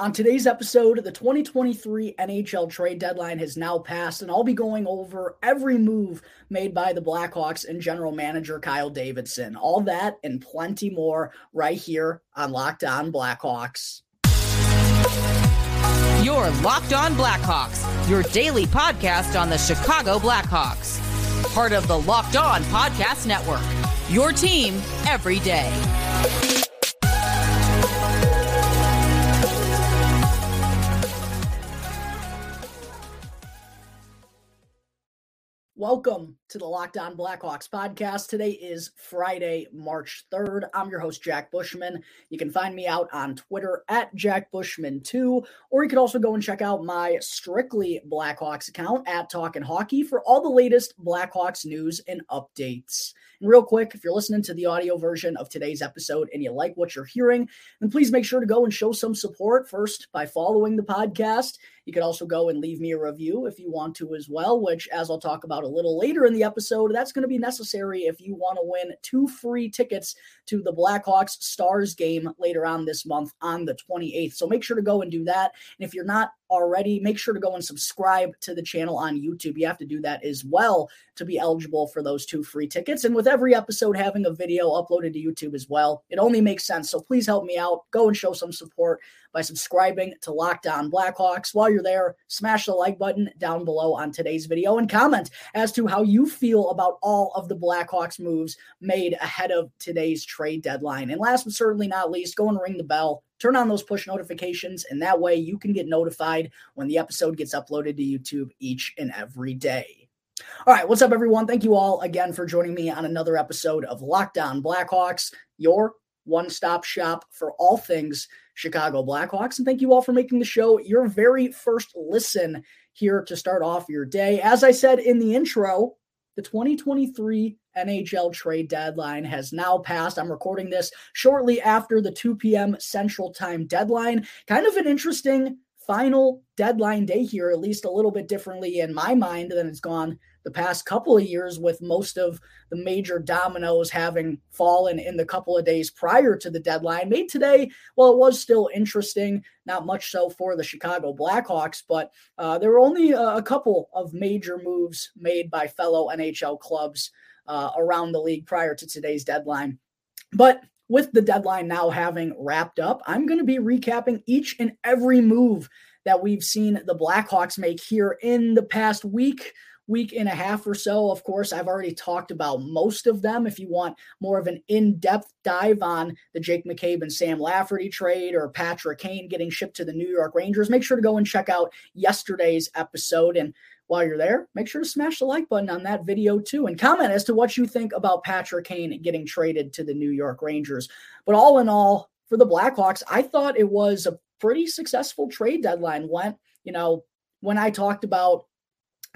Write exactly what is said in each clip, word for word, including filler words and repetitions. On today's episode, the twenty twenty-three N H L trade deadline has now passed, and I'll be going over every move made by the Blackhawks and general manager Kyle Davidson. All that and plenty more right here on Locked On Blackhawks. You're Locked On Blackhawks, your daily podcast on the Chicago Blackhawks. Part of the Locked On Podcast Network, your team every day. Welcome to the Locked On Blackhawks podcast. Today is Friday, March third. I'm your host, Jack Bushman. You can find me out on Twitter at Jack Bushman two, or you can also go and check out my Strictly Blackhawks account at Talkin' Hockey for all the latest Blackhawks news and updates. And real quick, if you're listening to the audio version of today's episode and you like what you're hearing, then please make sure to go and show some support first by following the podcast. You could also go and leave me a review if you want to as well, which, as I'll talk about a little later in the episode, that's going to be necessary if you want to win two free tickets to the Blackhawks Stars game later on this month on the twenty-eighth. So make sure to go and do that. And if you're not already, make sure to go and subscribe to the channel on YouTube. You have to do that as well to be eligible for those two free tickets. And with every episode having a video uploaded to YouTube as well, it only makes sense. So please help me out. Go and show some support by subscribing to Locked On Blackhawks. While you're there, smash the like button down below on today's video and comment as to how you feel about all of the Blackhawks moves made ahead of today's trade deadline. And last but certainly not least, go and ring the bell. Turn on those push notifications, and that way you can get notified when the episode gets uploaded to YouTube each and every day. All right, what's up, everyone? Thank you all again for joining me on another episode of Locked On Blackhawks, your one-stop shop for all things Chicago Blackhawks. And thank you all for making the show your very first listen here to start off your day. As I said in the intro, the twenty twenty-three N H L trade deadline has now passed. I'm recording this shortly after the two p.m. Central Time deadline. Kind of an interesting final deadline day here, at least a little bit differently in my mind than it's gone the past couple of years, with most of the major dominoes having fallen in the couple of days prior to the deadline. Made today, well, it was still interesting, not much so for the Chicago Blackhawks, but uh, there were only a couple of major moves made by fellow N H L clubs uh, around the league prior to today's deadline. But with the deadline now having wrapped up, I'm going to be recapping each and every move that we've seen the Blackhawks make here in the past week. Week and a half or so. Of course, I've already talked about most of them. If you want more of an in-depth dive on the Jake McCabe and Sam Lafferty trade or Patrick Kane getting shipped to the New York Rangers, make sure to go and check out yesterday's episode. And while you're there, make sure to smash the like button on that video too and comment as to what you think about Patrick Kane getting traded to the New York Rangers. But all in all, for the Blackhawks, I thought it was a pretty successful trade deadline. When, you know, when I talked about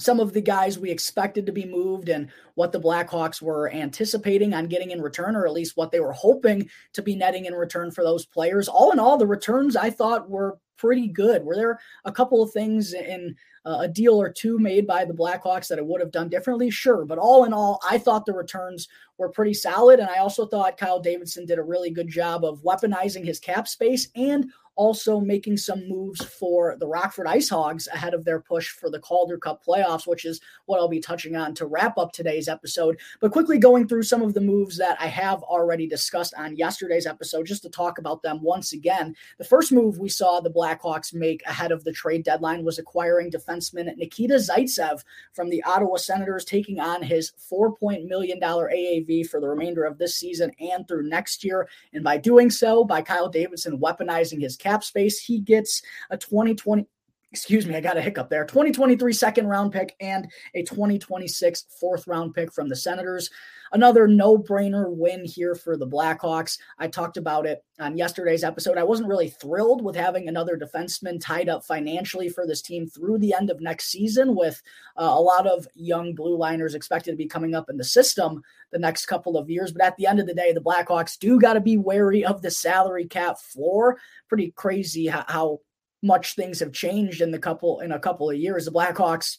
some of the guys we expected to be moved and what the Blackhawks were anticipating on getting in return, or at least what they were hoping to be netting in return for those players. All in all, the returns I thought were pretty good. Were there a couple of things in uh, a deal or two made by the Blackhawks that I would have done differently? Sure. But all in all, I thought the returns were pretty solid. And I also thought Kyle Davidson did a really good job of weaponizing his cap space and also making some moves for the Rockford IceHogs ahead of their push for the Calder Cup playoffs, which is what I'll be touching on to wrap up today's episode. But quickly going through some of the moves that I have already discussed on yesterday's episode, just to talk about them once again. The first move we saw the Blackhawks make ahead of the trade deadline was acquiring defenseman Nikita Zaitsev from the Ottawa Senators, taking on his four point oh million dollars A A V for the remainder of this season and through next year. And by doing so, by Kyle Davidson weaponizing his cap cap space, he gets a twenty twenty, excuse me, I got a hiccup there, twenty twenty-three second round pick and a twenty twenty-six fourth round pick from the Senators. Another no-brainer win here for the Blackhawks. I talked about it on yesterday's episode. I wasn't really thrilled with having another defenseman tied up financially for this team through the end of next season, with uh, a lot of young blue liners expected to be coming up in the system the next couple of years. But at the end of the day, the Blackhawks do got to be wary of the salary cap floor. Pretty crazy how, how much things have changed in the couple in a couple of years. The Blackhawks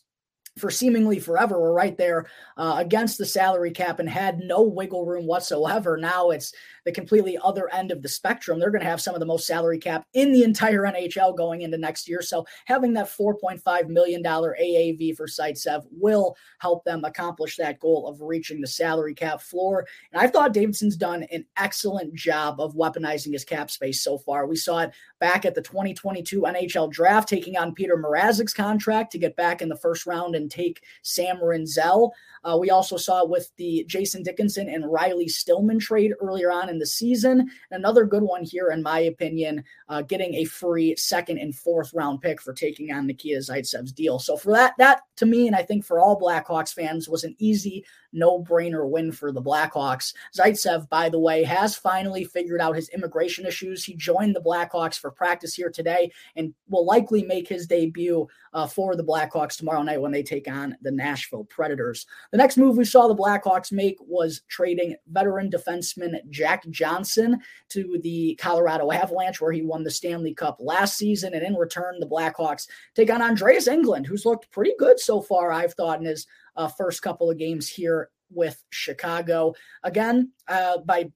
for seemingly forever were right there uh, against the salary cap and had no wiggle room whatsoever. Now it's the completely other end of the spectrum. They're going to have some of the most salary cap in the entire N H L going into next year. So having that four point five million dollars A A V for Zaitsev will help them accomplish that goal of reaching the salary cap floor. And I thought Davidson's done an excellent job of weaponizing his cap space so far. We saw it back at the twenty twenty-two N H L draft, taking on Peter Mrazek's contract to get back in the first round and take Sam Rinzel. Uh, we also saw with the Jason Dickinson and Riley Stillman trade earlier on in the season. And another good one here, in my opinion, uh, getting a free second and fourth round pick for taking on Nikita Zaitsev's deal. So for that, that to me, and I think for all Blackhawks fans, was an easy no-brainer win for the Blackhawks. Zaitsev, by the way, has finally figured out his immigration issues. He joined the Blackhawks for practice here today and will likely make his debut uh, for the Blackhawks tomorrow night when they take on the Nashville Predators. The next move we saw the Blackhawks make was trading veteran defenseman Jack Johnson to the Colorado Avalanche, where he won the Stanley Cup last season. And in return, the Blackhawks take on Andreas Englund, who's looked pretty good so far, I've thought, in his uh, first couple of games here with Chicago. Again, uh, by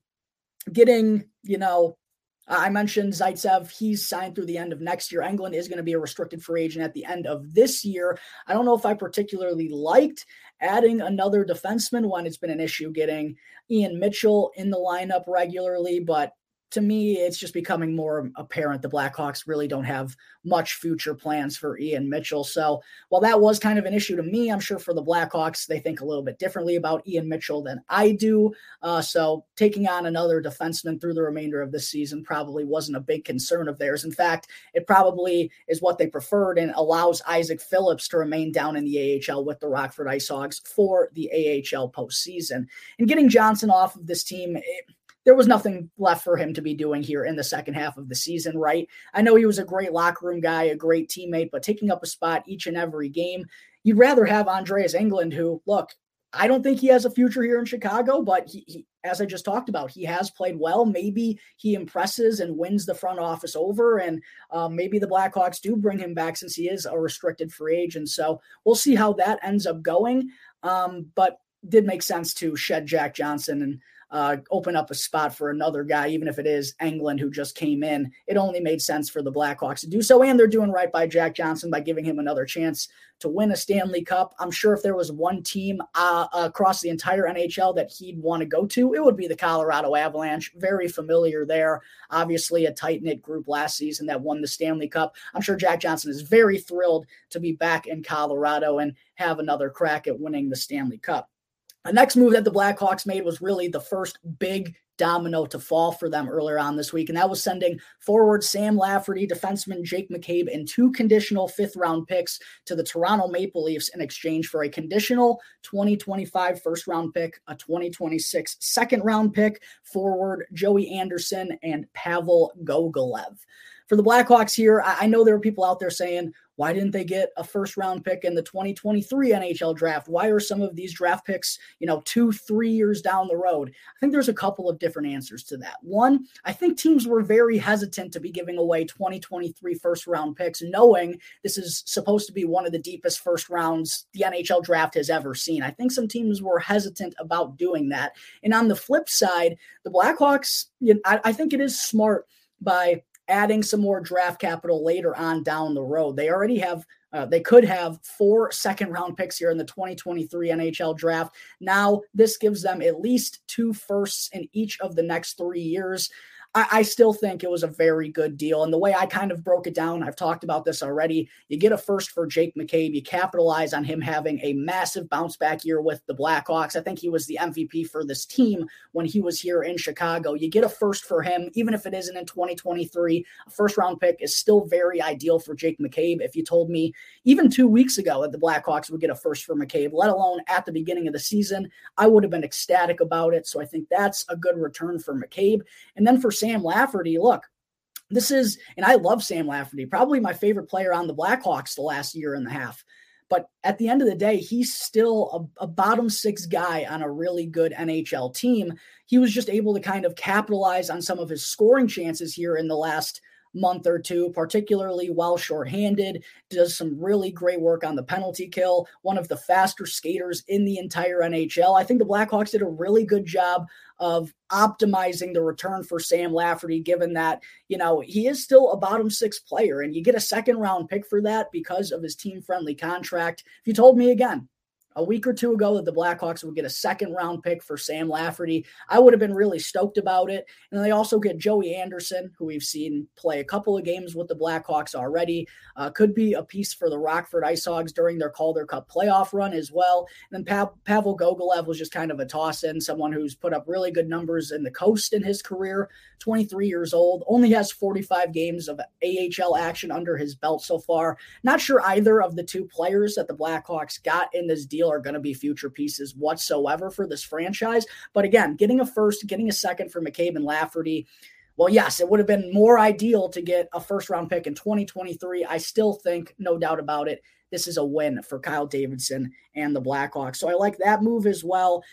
getting, you know, I mentioned Zaitsev, he's signed through the end of next year. Englund is going to be a restricted free agent at the end of this year. I don't know if I particularly liked adding another defenseman when it's been an issue getting Ian Mitchell in the lineup regularly, but to me, it's just becoming more apparent the Blackhawks really don't have much future plans for Ian Mitchell. So while that was kind of an issue to me, I'm sure for the Blackhawks, they think a little bit differently about Ian Mitchell than I do. Uh, so taking on another defenseman through the remainder of this season probably wasn't a big concern of theirs. In fact, it probably is what they preferred and allows Isaac Phillips to remain down in the A H L with the Rockford IceHogs for the A H L postseason. And getting Johnson off of this team, it, there was nothing left for him to be doing here in the second half of the season, right? I know he was a great locker room guy, a great teammate, but taking up a spot each and every game, you'd rather have Andreas Englund, who, look, I don't think he has a future here in Chicago, but he, he, as I just talked about, he has played well. Maybe he impresses and wins the front office over, and um, maybe the Blackhawks do bring him back since he is a restricted free agent. So we'll see how that ends up going. Um, but did make sense to shed Jack Johnson and Uh, open up a spot for another guy, even if it is Englund, who just came in. It only made sense for the Blackhawks to do so, and they're doing right by Jack Johnson by giving him another chance to win a Stanley Cup. I'm sure if there was one team uh, across the entire N H L that he'd want to go to, it would be the Colorado Avalanche. Very familiar there. Obviously a tight-knit group last season that won the Stanley Cup. I'm sure Jack Johnson is very thrilled to be back in Colorado and have another crack at winning the Stanley Cup. The next move that the Blackhawks made was really the first big domino to fall for them earlier on this week, and that was sending forward Sam Lafferty, defenseman Jake McCabe, and two conditional fifth-round picks to the Toronto Maple Leafs in exchange for a conditional twenty twenty-five first-round pick, a twenty twenty-six second-round pick, forward Joey Anderson, and Pavel Gogolev. For the Blackhawks here, I know there are people out there saying, why didn't they get a first-round pick in the twenty twenty-three N H L draft? Why are some of these draft picks, you know, two, three years down the road? I think there's a couple of different answers to that. One, I think teams were very hesitant to be giving away twenty twenty-three first-round picks, knowing this is supposed to be one of the deepest first rounds the N H L draft has ever seen. I think some teams were hesitant about doing that. And on the flip side, the Blackhawks, you know, I, I think it is smart by adding some more draft capital later on down the road. They already have, uh, they could have four second round picks here in the twenty twenty-three N H L draft. Now this gives them at least two firsts in each of the next three years. I, I still think it was a very good deal. And the way I kind of broke it down, I've talked about this already. You get a first for Jake McCabe. You capitalize on him having a massive bounce back year with the Blackhawks. I think he was the M V P for this team when he was here in Chicago. You get a first for him, even if it isn't in twenty twenty-three. A first round pick is still very ideal for Jake McCabe. If you told me even two weeks ago that the Blackhawks would get a first for McCabe, let alone at the beginning of the season, I would have been ecstatic about it. So I think that's a good return for McCabe. And then for Sam Lafferty, look, this is, and I love Sam Lafferty, probably my favorite player on the Blackhawks the last year and a half. But at the end of the day, he's still a, a bottom six guy on a really good N H L team. He was just able to kind of capitalize on some of his scoring chances here in the last month or two, particularly while shorthanded. Does some really great work on the penalty kill. One of the faster skaters in the entire N H L. I think the Blackhawks did a really good job of optimizing the return for Sam Lafferty, given that, you know, he is still a bottom six player, and you get a second round pick for that because of his team friendly contract. If you told me again a week or two ago that the Blackhawks would get a second round pick for Sam Lafferty, I would have been really stoked about it. And they also get Joey Anderson, who we've seen play a couple of games with the Blackhawks already. Uh, could be a piece for the Rockford IceHogs during their Calder Cup playoff run as well. And then pa- Pavel Gogolev was just kind of a toss-in, someone who's put up really good numbers in the coast in his career, twenty-three years old, only has forty-five games of A H L action under his belt so far. Not sure either of the two players that the Blackhawks got in this deal are going to be future pieces whatsoever for this franchise. But again, getting a first, getting a second for McCabe and Lafferty, well, yes, it would have been more ideal to get a first-round pick in twenty twenty-three. I still think, no doubt about it, this is a win for Kyle Davidson and the Blackhawks. So I like that move as well.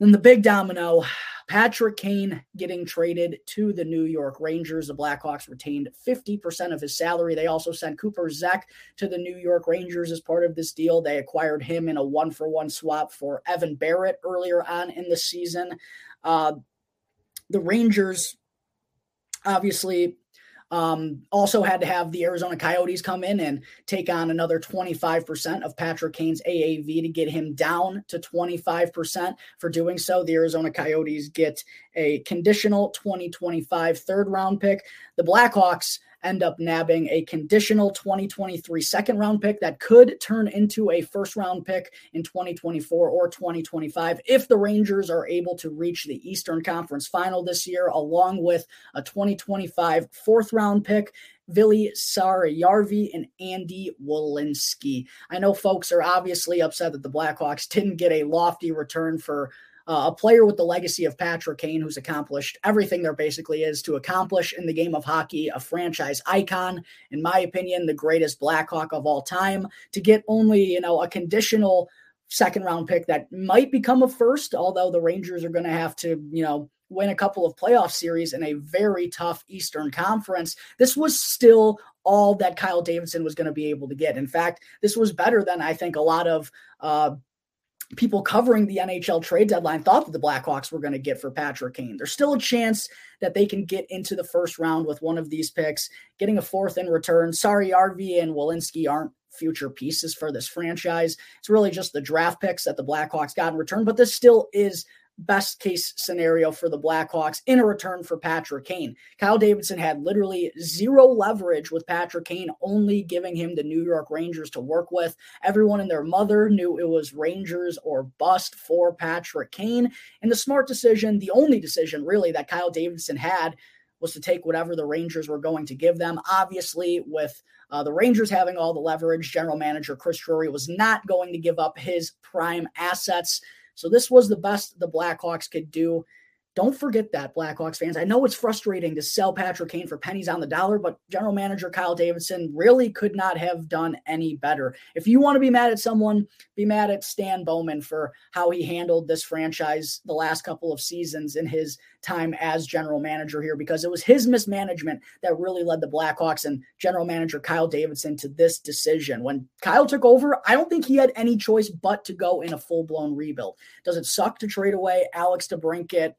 Then the big domino, Patrick Kane getting traded to the New York Rangers. The Blackhawks retained fifty percent of his salary. They also sent Cooper Zek to the New York Rangers as part of this deal. They acquired him in a one-for-one swap for Evan Barrett earlier on in the season. Uh, the Rangers, obviously, Um, also had to have the Arizona Coyotes come in and take on another twenty-five percent of Patrick Kane's A A V to get him down to twenty-five percent. For doing so, the Arizona Coyotes get a conditional twenty twenty-five third round pick. The Blackhawks end up nabbing a conditional twenty twenty-three second round pick that could turn into a first round pick in twenty twenty-four or twenty twenty-five if the Rangers are able to reach the Eastern Conference Final this year, along with a twenty twenty-five fourth round pick, Vili Sarayarvi, and Andy Welinski. I know folks are obviously upset that the Blackhawks didn't get a lofty return for Uh, a player with the legacy of Patrick Kane, who's accomplished everything there basically is to accomplish in the game of hockey, a franchise icon, in my opinion, the greatest Blackhawk of all time, to get only, you know, a conditional second round pick that might become a first, although the Rangers are going to have to, you know, win a couple of playoff series in a very tough Eastern Conference. This was still all that Kyle Davidson was going to be able to get. In fact, this was better than I think a lot of, uh, people covering the N H L trade deadline thought that the Blackhawks were going to get for Patrick Kane. There's still a chance that they can get into the first round with one of these picks, getting a fourth in return. Sarayarvi and Welinski aren't future pieces for this franchise. It's really just the draft picks that the Blackhawks got in return, but this still is best case scenario for the Blackhawks in a return for Patrick Kane. Kyle Davidson had literally zero leverage with Patrick Kane, only giving him the New York Rangers to work with. Everyone and their mother knew it was Rangers or bust for Patrick Kane. And the smart decision, the only decision really that Kyle Davidson had, was to take whatever the Rangers were going to give them. Obviously, with Uh, the Rangers having all the leverage, general manager Chris Drury was not going to give up his prime assets. So this was the best the Blackhawks could do. Don't forget that, Blackhawks fans. I know it's frustrating to sell Patrick Kane for pennies on the dollar, but general manager Kyle Davidson really could not have done any better. If you want to be mad at someone, be mad at Stan Bowman for how he handled this franchise the last couple of seasons in his time as general manager here, because it was his mismanagement that really led the Blackhawks and general manager Kyle Davidson to this decision. When Kyle took over, I don't think he had any choice but to go in a full-blown rebuild. Does it suck to trade away Alex DeBrincat,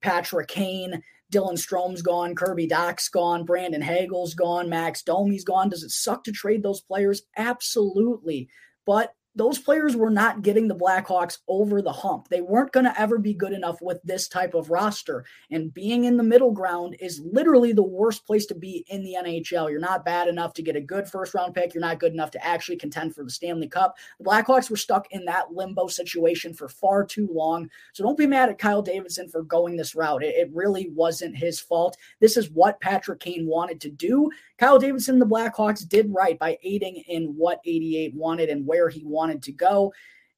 Patrick Kane? Dylan Strom's gone, Kirby Doc's gone, Brandon Hagel's gone, Max Domi's gone. Does it suck to trade those players? Absolutely. But those players were not getting the Blackhawks over the hump. They weren't going to ever be good enough with this type of roster. And being in the middle ground is literally the worst place to be in the N H L. You're not bad enough to get a good first-round pick. You're not good enough to actually contend for the Stanley Cup. The Blackhawks were stuck in that limbo situation for far too long. So don't be mad at Kyle Davidson for going this route. It, it really wasn't his fault. This is what Patrick Kane wanted to do. Kyle Davidson and the Blackhawks did right by aiding in what eighty-eight wanted and where he wanted. wanted to go,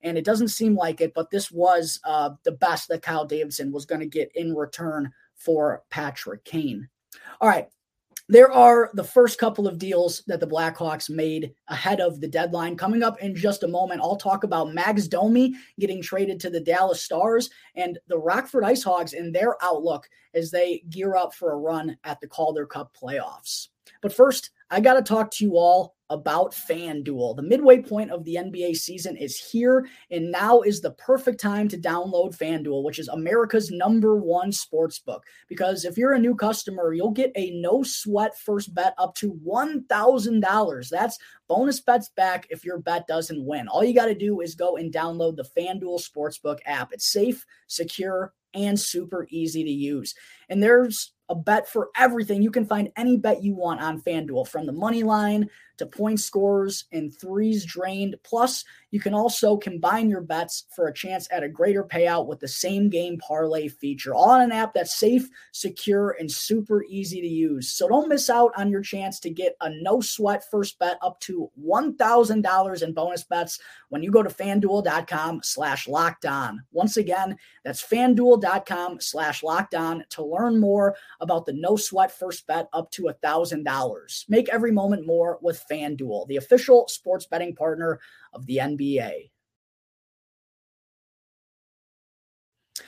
and it doesn't seem like it, but this was uh, the best that Kyle Davidson was going to get in return for Patrick Kane. All right, There are the first couple of deals that the Blackhawks made ahead of the deadline. Coming up in just a moment, I'll talk about Max Domi getting traded to the Dallas Stars and the Rockford IceHogs and their outlook as they gear up for a run at the Calder Cup playoffs. But first, I got to talk to you all about FanDuel. The midway point of the N B A season is here, and now is the perfect time to download FanDuel, which is America's number one sportsbook. Because if you're a new customer, you'll get a no-sweat first bet up to one thousand dollars. That's bonus bets back if your bet doesn't win. All you got to do is go and download the FanDuel Sportsbook app. It's safe, secure, and super easy to use. And there's a bet for everything. You can find any bet you want on FanDuel, from the money line to point scores and threes drained. Plus, you can also combine your bets for a chance at a greater payout with the same game parlay feature, all on an app that's safe, secure, and super easy to use. So don't miss out on your chance to get a no-sweat first bet up to one thousand dollars in bonus bets when you go to FanDuel.com slash locked on. Once again, that's FanDuel.com slash locked on to learn more about the no-sweat first bet up to one thousand dollars. Make every moment more with FanDuel, the official sports betting partner of the N B A.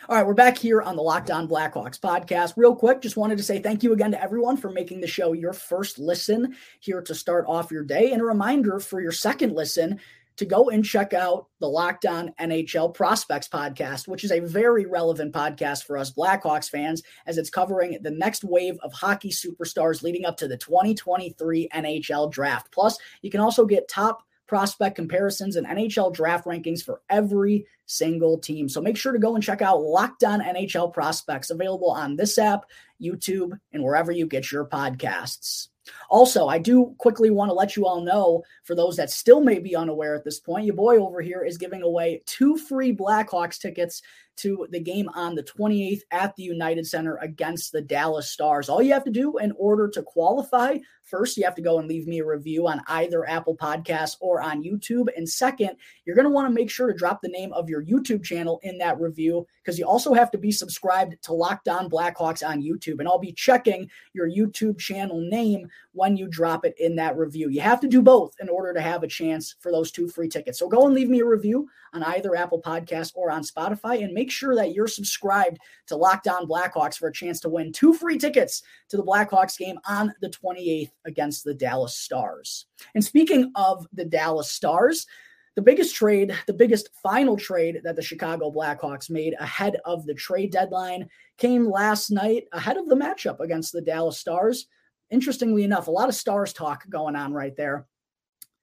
All right, we're back here on the Locked On Blackhawks podcast. Real quick, just wanted to say thank you again to everyone for making the show your first listen here to start off your day. And a reminder for your second listen to go and check out the Locked On N H L Prospects podcast, which is a very relevant podcast for us Blackhawks fans, as it's covering the next wave of hockey superstars leading up to the twenty twenty-three N H L draft. Plus, you can also get top prospect comparisons and N H L draft rankings for every single team. So make sure to go and check out Locked On N H L Prospects, available on this app, YouTube, and wherever you get your podcasts. Also, I do quickly want to let you all know, for those that still may be unaware at this point, your boy over here is giving away two free Blackhawks tickets to the game on the twenty-eighth at the United Center against the Dallas Stars. All you have to do in order to qualify, first, you have to go and leave me a review on either Apple Podcasts or on YouTube. And second, you're going to want to make sure to drop the name of your YouTube channel in that review, because you also have to be subscribed to Locked On Blackhawks on YouTube. And I'll be checking your YouTube channel name when you drop it in that review. You have to do both in order to have a chance for those two free tickets. So go and leave me a review on either Apple Podcasts or on Spotify, and make Make sure that you're subscribed to Locked On Blackhawks for a chance to win two free tickets to the Blackhawks game on the twenty-eighth against the Dallas Stars. And speaking of the Dallas Stars, the biggest trade, the biggest final trade that the Chicago Blackhawks made ahead of the trade deadline came last night ahead of the matchup against the Dallas Stars. Interestingly enough, a lot of Stars talk going on right there.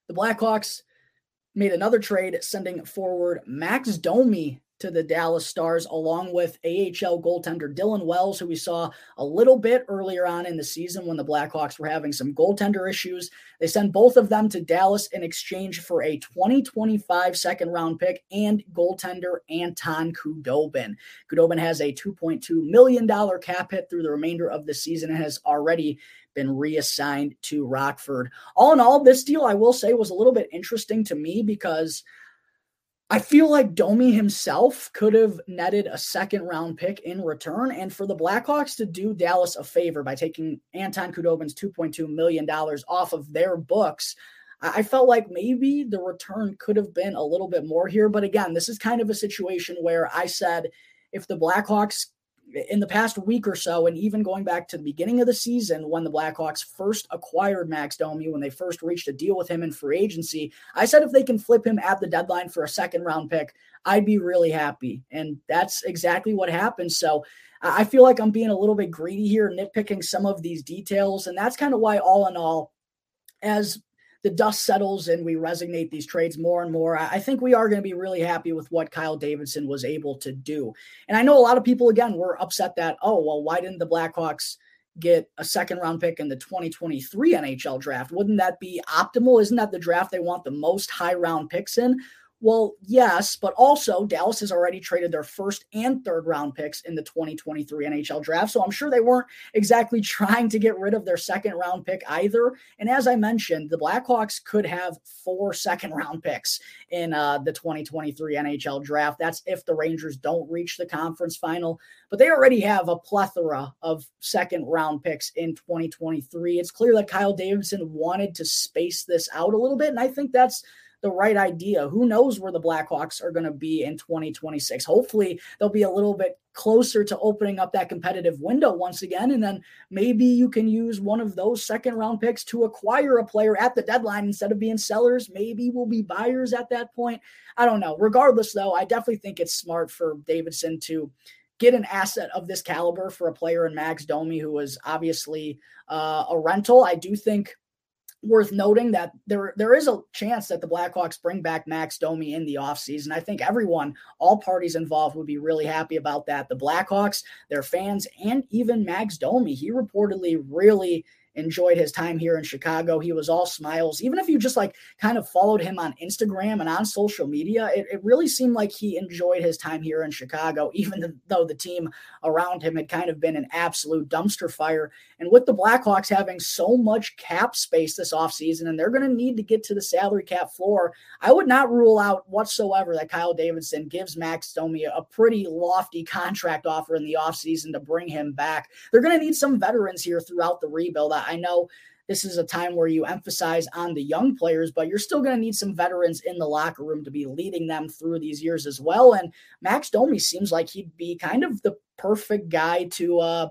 The Blackhawks made another trade, sending forward Max Domi to the Dallas Stars, along with A H L goaltender Dylan Wells, who we saw a little bit earlier on in the season when the Blackhawks were having some goaltender issues. They send both of them to Dallas in exchange for a twenty twenty-five second round pick and goaltender Anton Khudobin. Khudobin has a two point two million dollars cap hit through the remainder of the season and has already been reassigned to Rockford. All in all, this deal, I will say, was a little bit interesting to me because I feel like Domi himself could have netted a second round pick in return. And for the Blackhawks to do Dallas a favor by taking Anton Khudobin's two point two million dollars off of their books, I felt like maybe the return could have been a little bit more here. But again, this is kind of a situation where I said, if the Blackhawks in the past week or so, and even going back to the beginning of the season when the Blackhawks first acquired Max Domi, when they first reached a deal with him in free agency, I said if they can flip him at the deadline for a second round pick, I'd be really happy. And that's exactly what happened. So I feel like I'm being a little bit greedy here, nitpicking some of these details. And that's kind of why, all in all, as the dust settles and we resonate these trades more and more, I think we are going to be really happy with what Kyle Davidson was able to do. And I know a lot of people, again, were upset that, oh, well, why didn't the Blackhawks get a second round pick in the twenty twenty-three N H L draft? Wouldn't that be optimal? Isn't that the draft they want the most high round picks in? Well, yes, but also Dallas has already traded their first and third round picks in the twenty twenty-three N H L draft. So I'm sure they weren't exactly trying to get rid of their second round pick either. And as I mentioned, the Blackhawks could have four second round picks in uh, the twenty twenty-three N H L draft. That's if the Rangers don't reach the conference final, but they already have a plethora of second round picks in twenty twenty-three. It's clear that Kyle Davidson wanted to space this out a little bit. And I think that's the right idea. Who knows where the Blackhawks are going to be in twenty twenty-six? Hopefully they'll be a little bit closer to opening up that competitive window once again. And then maybe you can use one of those second round picks to acquire a player at the deadline instead of being sellers. Maybe we'll be buyers at that point. I don't know. Regardless though, I definitely think it's smart for Davidson to get an asset of this caliber for a player in Max Domi, who was obviously uh, a rental. I do think worth noting that there, there is a chance that the Blackhawks bring back Max Domi in the offseason. I think everyone, all parties involved, would be really happy about that. The Blackhawks, their fans, and even Max Domi. He reportedly really enjoyed his time here in Chicago. He was all smiles. Even if you just like kind of followed him on Instagram and on social media, it, it really seemed like he enjoyed his time here in Chicago, even though the team around him had kind of been an absolute dumpster fire. And with the Blackhawks having so much cap space this offseason, and they're going to need to get to the salary cap floor, I would not rule out whatsoever that Kyle Davidson gives Max Domi a pretty lofty contract offer in the offseason to bring him back. They're going to need some veterans here throughout the rebuild. I know this is a time where you emphasize on the young players, but you're still going to need some veterans in the locker room to be leading them through these years as well. And Max Domi seems like he'd be kind of the perfect guy to, uh,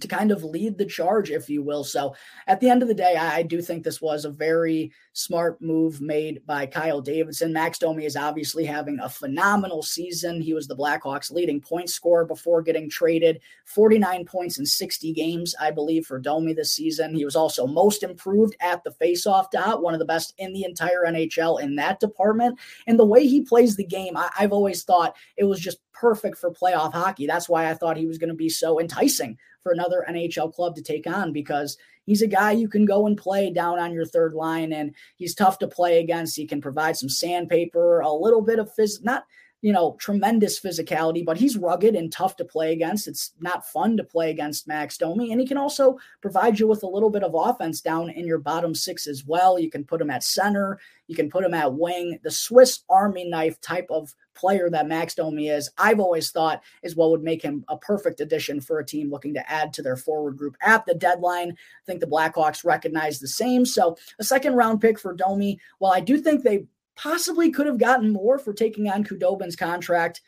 to kind of lead the charge, if you will. So at the end of the day, I, I do think this was a very smart move made by Kyle Davidson. Max Domi is obviously having a phenomenal season. He was the Blackhawks' leading point scorer before getting traded. forty-nine points in sixty games, I believe, for Domi this season. He was also most improved at the faceoff dot, one of the best in the entire N H L in that department. And the way he plays the game, I, I've always thought it was just perfect for playoff hockey. That's why I thought he was going to be so enticing for another N H L club to take on, because he's a guy you can go and play down on your third line, and he's tough to play against. He can provide some sandpaper, a little bit of phys- not, you know, tremendous physicality, but he's rugged and tough to play against. It's not fun to play against Max Domi, and he can also provide you with a little bit of offense down in your bottom six as well. You can put him at center. You can put him at wing. The Swiss Army knife type of player that Max Domi is, I've always thought, is what would make him a perfect addition for a team looking to add to their forward group at the deadline. I think the Blackhawks recognize the same. So a second round pick for Domi. Well, I do think they possibly could have gotten more for taking on Kudobin's contract.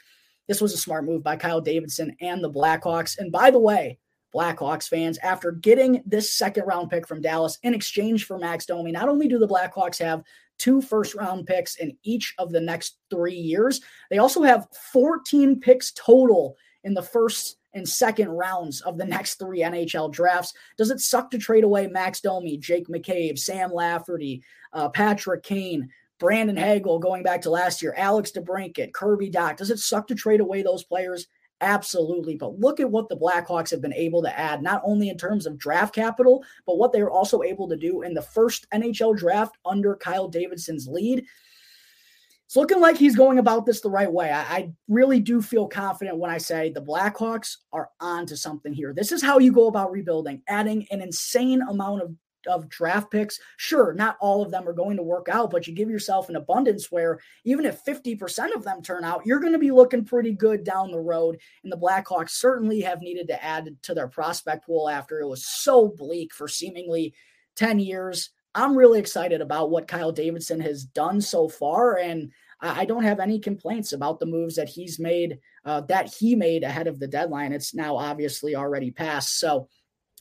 This was a smart move by Kyle Davidson and the Blackhawks. And by the way, Blackhawks fans, after getting this second round pick from Dallas in exchange for Max Domi, not only do the Blackhawks have two first round picks in each of the next three years, they also have fourteen picks total in the first and second rounds of the next three N H L drafts. Does it suck to trade away Max Domi, Jake McCabe, Sam Lafferty, uh, Patrick Kane, Brandon Hagel going back to last year, Alex DeBrincat, Kirby Doc? Does it suck to trade away those players? Absolutely. But look at what the Blackhawks have been able to add, not only in terms of draft capital, but what they were also able to do in the first N H L draft under Kyle Davidson's lead. It's looking like he's going about this the right way. I, I really do feel confident when I say the Blackhawks are on to something here. This is how you go about rebuilding, adding an insane amount of of draft picks. Sure, not all of them are going to work out, but you give yourself an abundance where even if fifty percent of them turn out, you're going to be looking pretty good down the road. And the Blackhawks certainly have needed to add to their prospect pool after it was so bleak for seemingly ten years. I'm really excited about what Kyle Davidson has done so far, and I don't have any complaints about the moves that he's made, uh, that he made ahead of the deadline. It's now obviously already passed. So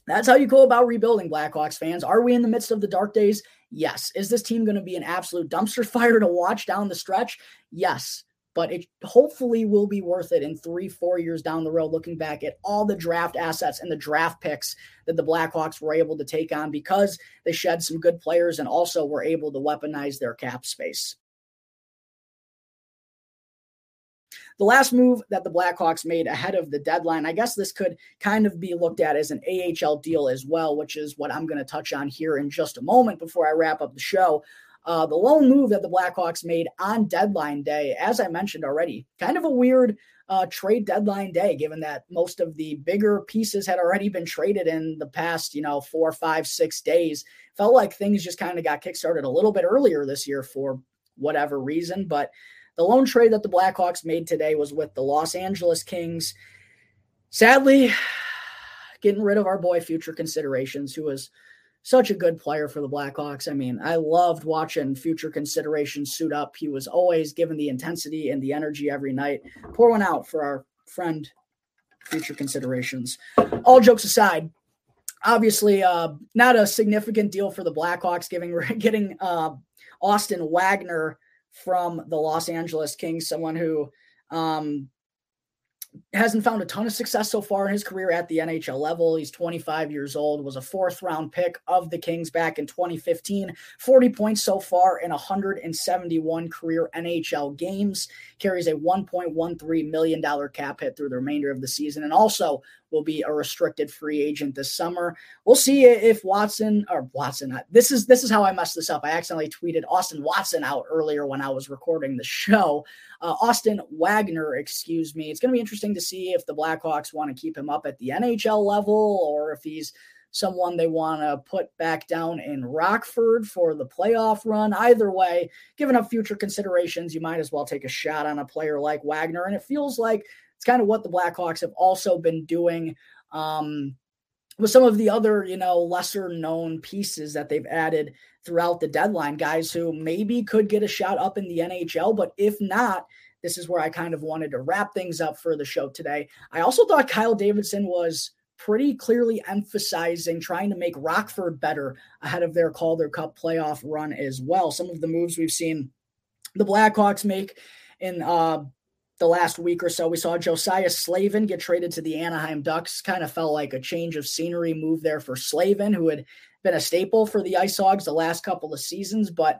that's how you go about rebuilding, Blackhawks fans. Are we in the midst of the dark days? Yes. Is this team going to be an absolute dumpster fire to watch down the stretch? Yes. But it hopefully will be worth it in three, four years down the road, looking back at all the draft assets and the draft picks that the Blackhawks were able to take on because they shed some good players and also were able to weaponize their cap space. The last move that the Blackhawks made ahead of the deadline, I guess this could kind of be looked at as an A H L deal as well, which is what I'm going to touch on here in just a moment before I wrap up the show. Uh, the lone move that the Blackhawks made on deadline day, as I mentioned already, kind of a weird uh, trade deadline day, given that most of the bigger pieces had already been traded in the past, you know, four, five, six days. Felt like things just kind of got kickstarted a little bit earlier this year for whatever reason. But the lone trade that the Blackhawks made today was with the Los Angeles Kings. Sadly, getting rid of our boy Future Considerations, who was such a good player for the Blackhawks. I mean, I loved watching Future Considerations suit up. He was always given the intensity and the energy every night. Pour one out for our friend Future Considerations. All jokes aside, obviously uh, not a significant deal for the Blackhawks, giving getting uh, Austin Wagner from the Los Angeles Kings, someone who um, hasn't found a ton of success so far in his career at the N H L level. He's twenty-five years old, was a fourth round pick of the Kings back in twenty fifteen, forty points so far in one hundred seventy-one career N H L games, carries a one point one three million dollars cap hit through the remainder of the season, and also will be a restricted free agent this summer. We'll see if Watson or Watson, this is, this is how I messed this up. I accidentally tweeted Austin Watson out earlier when I was recording the show. Uh, Austin Wagner, excuse me. It's going to be interesting to see if the Blackhawks want to keep him up at the N H L level, or if he's someone they want to put back down in Rockford for the playoff run. Either way, giving up Future Considerations, you might as well take a shot on a player like Wagner. And it feels like it's kind of what the Blackhawks have also been doing um, with some of the other, you know, lesser known pieces that they've added throughout the deadline, guys who maybe could get a shot up in the N H L. But if not, this is where I kind of wanted to wrap things up for the show today. I also thought Kyle Davidson was pretty clearly emphasizing trying to make Rockford better ahead of their Calder Cup playoff run as well. Some of the moves we've seen the Blackhawks make in uh the last week or so, we saw Josiah Slavin get traded to the Anaheim Ducks. Kind of felt like a change of scenery move there for Slavin, who had been a staple for the IceHogs the last couple of seasons, but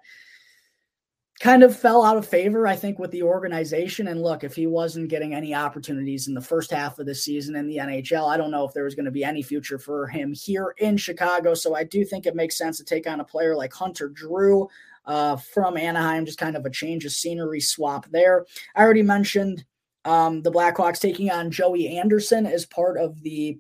kind of fell out of favor, I think, with the organization. And look, if he wasn't getting any opportunities in the first half of the season in the N H L, I don't know if there was going to be any future for him here in Chicago. So I do think it makes sense to take on a player like Hunter Drew Uh, from Anaheim, just kind of a change of scenery swap there. I already mentioned um, the Blackhawks taking on Joey Anderson as part of the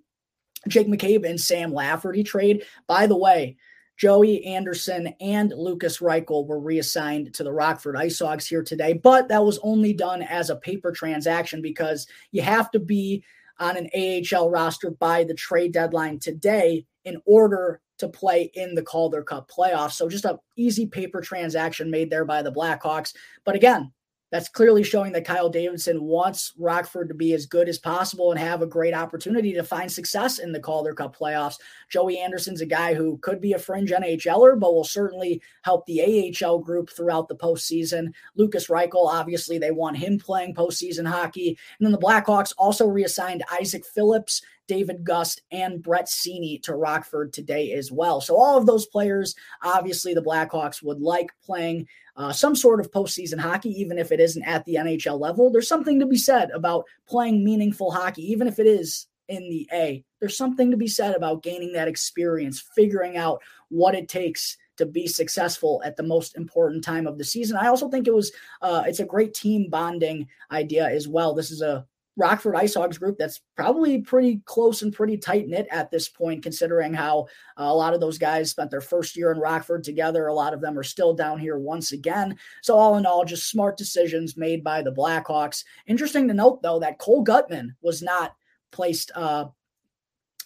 Jake McCabe and Sam Lafferty trade. By the way, Joey Anderson and Lucas Reichel were reassigned to the Rockford IceHogs here today, but that was only done as a paper transaction because you have to be on an A H L roster by the trade deadline today in order to play in the Calder Cup playoffs. So just an easy paper transaction made there by the Blackhawks. But again, that's clearly showing that Kyle Davidson wants Rockford to be as good as possible and have a great opportunity to find success in the Calder Cup playoffs. Joey Anderson's a guy who could be a fringe NHLer, but will certainly help the A H L group throughout the postseason. Lucas Reichel, obviously, they want him playing postseason hockey. And then the Blackhawks also reassigned Isaac Phillips, David Gust, and Brett Sini to Rockford today as well. So all of those players, obviously, the Blackhawks would like playing uh, some sort of postseason hockey, even if it isn't at the N H L level. There's something to be said about playing meaningful hockey, even if it is in the A. There's something to be said about gaining that experience, figuring out what it takes to be successful at the most important time of the season. I also think it was uh, it's a great team bonding idea as well. This is a Rockford IceHogs group that's probably pretty close and pretty tight knit at this point, considering how uh, a lot of those guys spent their first year in Rockford together. A lot of them are still down here once again. So all in all, just smart decisions made by the Blackhawks. Interesting to note, though, that Cole Gutman was not placed, uh,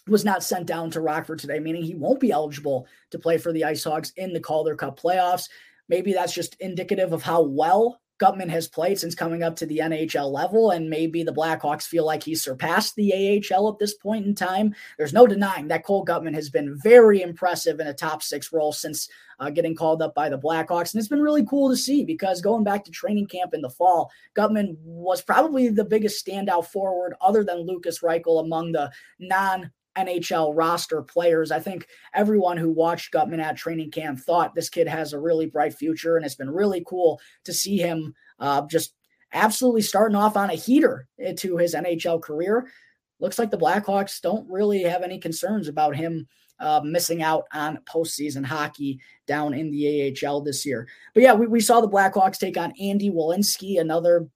was not sent down to Rockford today, meaning he won't be eligible to play for the IceHogs in the Calder Cup playoffs. Maybe that's just indicative of how well Gutman has played since coming up to the N H L level, and maybe the Blackhawks feel like he's surpassed the A H L at this point in time. There's no denying that Cole Gutman has been very impressive in a top six role since uh, getting called up by the Blackhawks, and it's been really cool to see because going back to training camp in the fall, Gutman was probably the biggest standout forward other than Lucas Reichel among the non N H L roster players. I think everyone who watched Gutman at training camp thought this kid has a really bright future, and it's been really cool to see him uh, just absolutely starting off on a heater to his N H L career. Looks like the Blackhawks don't really have any concerns about him uh, missing out on postseason hockey down in the A H L this year. But yeah, we, we saw the Blackhawks take on Andy Welinski, another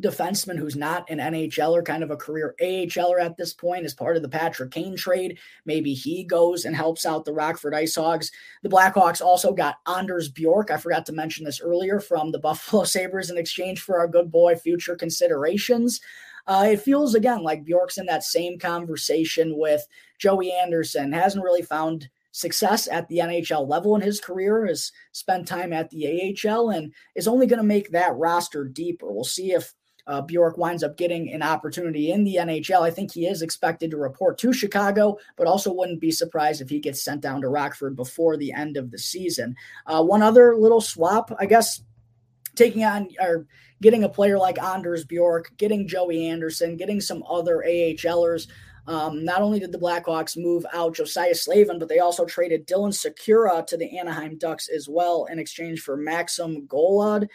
defenseman who's not an N H L er, kind of a career A H L er at this point, as part of the Patrick Kane trade. Maybe he goes and helps out the Rockford IceHogs. The Blackhawks also got Anders Bjork. I forgot to mention this earlier, from the Buffalo Sabres in exchange for our good boy future considerations. Uh, it feels again like Bjork's in that same conversation with Joey Anderson. Hasn't really found success at the N H L level in his career, has spent time at the A H L, and is only going to make that roster deeper. We'll see if Uh, Bjork winds up getting an opportunity in the N H L. I think he is expected to report to Chicago, but also wouldn't be surprised if he gets sent down to Rockford before the end of the season. Uh, one other little swap, I guess, taking on or getting a player like Anders Bjork, getting Joey Anderson, getting some other A H L ers. Um, not only did the Blackhawks move out Josiah Slavin, but they also traded Dylan Sekura to the Anaheim Ducks as well in exchange for Maxim Golod.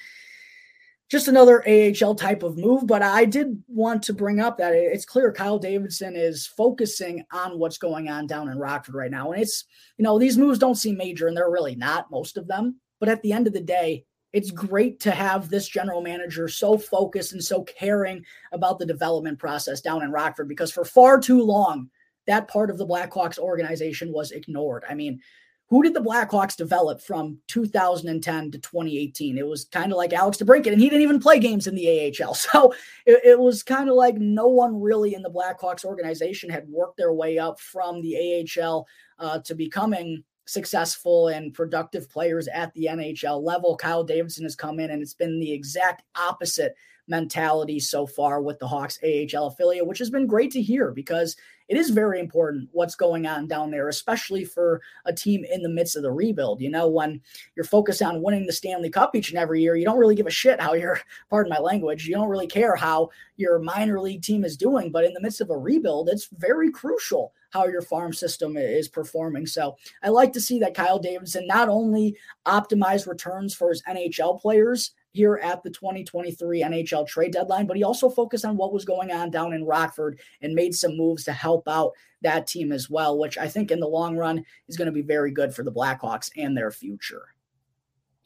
Just another A H L type of move, but I did want to bring up that it's clear Kyle Davidson is focusing on what's going on down in Rockford right now. And it's, you know, these moves don't seem major, and they're really not, most of them. But at the end of the day, it's great to have this general manager so focused and so caring about the development process down in Rockford, because for far too long, that part of the Blackhawks organization was ignored. I mean, who did the Blackhawks develop from two thousand ten to twenty eighteen? It was kind of like Alex DeBrincat, and he didn't even play games in the A H L. So it, it was kind of like no one really in the Blackhawks organization had worked their way up from the A H L uh, to becoming successful and productive players at the N H L level. Kyle Davidson has come in, and it's been the exact opposite mentality so far with the Hawks A H L affiliate, which has been great to hear, because it is very important what's going on down there, especially for a team in the midst of the rebuild. You know, when you're focused on winning the Stanley Cup each and every year, you don't really give a shit how your, pardon my language, you don't really care how your minor league team is doing. But in the midst of a rebuild, it's very crucial how your farm system is performing. So I like to see that Kyle Davidson not only optimized returns for his N H L players here at the twenty twenty-three N H L trade deadline, but he also focused on what was going on down in Rockford and made some moves to help out that team as well, which I think in the long run is going to be very good for the Blackhawks and their future.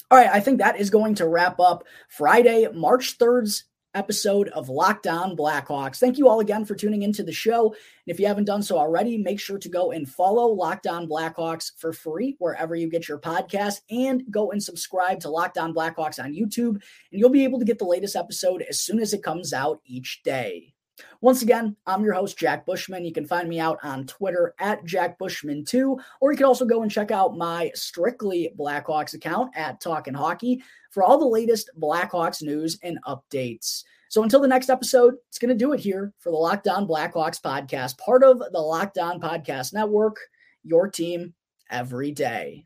All right, I think that is going to wrap up Friday, March third's episode of Locked On Blackhawks. Thank you all again for tuning into the show. And if you haven't done so already, make sure to go and follow Locked On Blackhawks for free wherever you get your podcast, and go and subscribe to Locked On Blackhawks on YouTube, and you'll be able to get the latest episode as soon as it comes out each day. Once again, I'm your host, Jack Bushman. You can find me out on Twitter at Jack Bushman two, or you can also go and check out my Strictly Blackhawks account at Talkin' Hockey for all the latest Blackhawks news and updates. So until the next episode, it's going to do it here for the Locked On Blackhawks podcast, part of the Locked On Podcast Network, your team every day.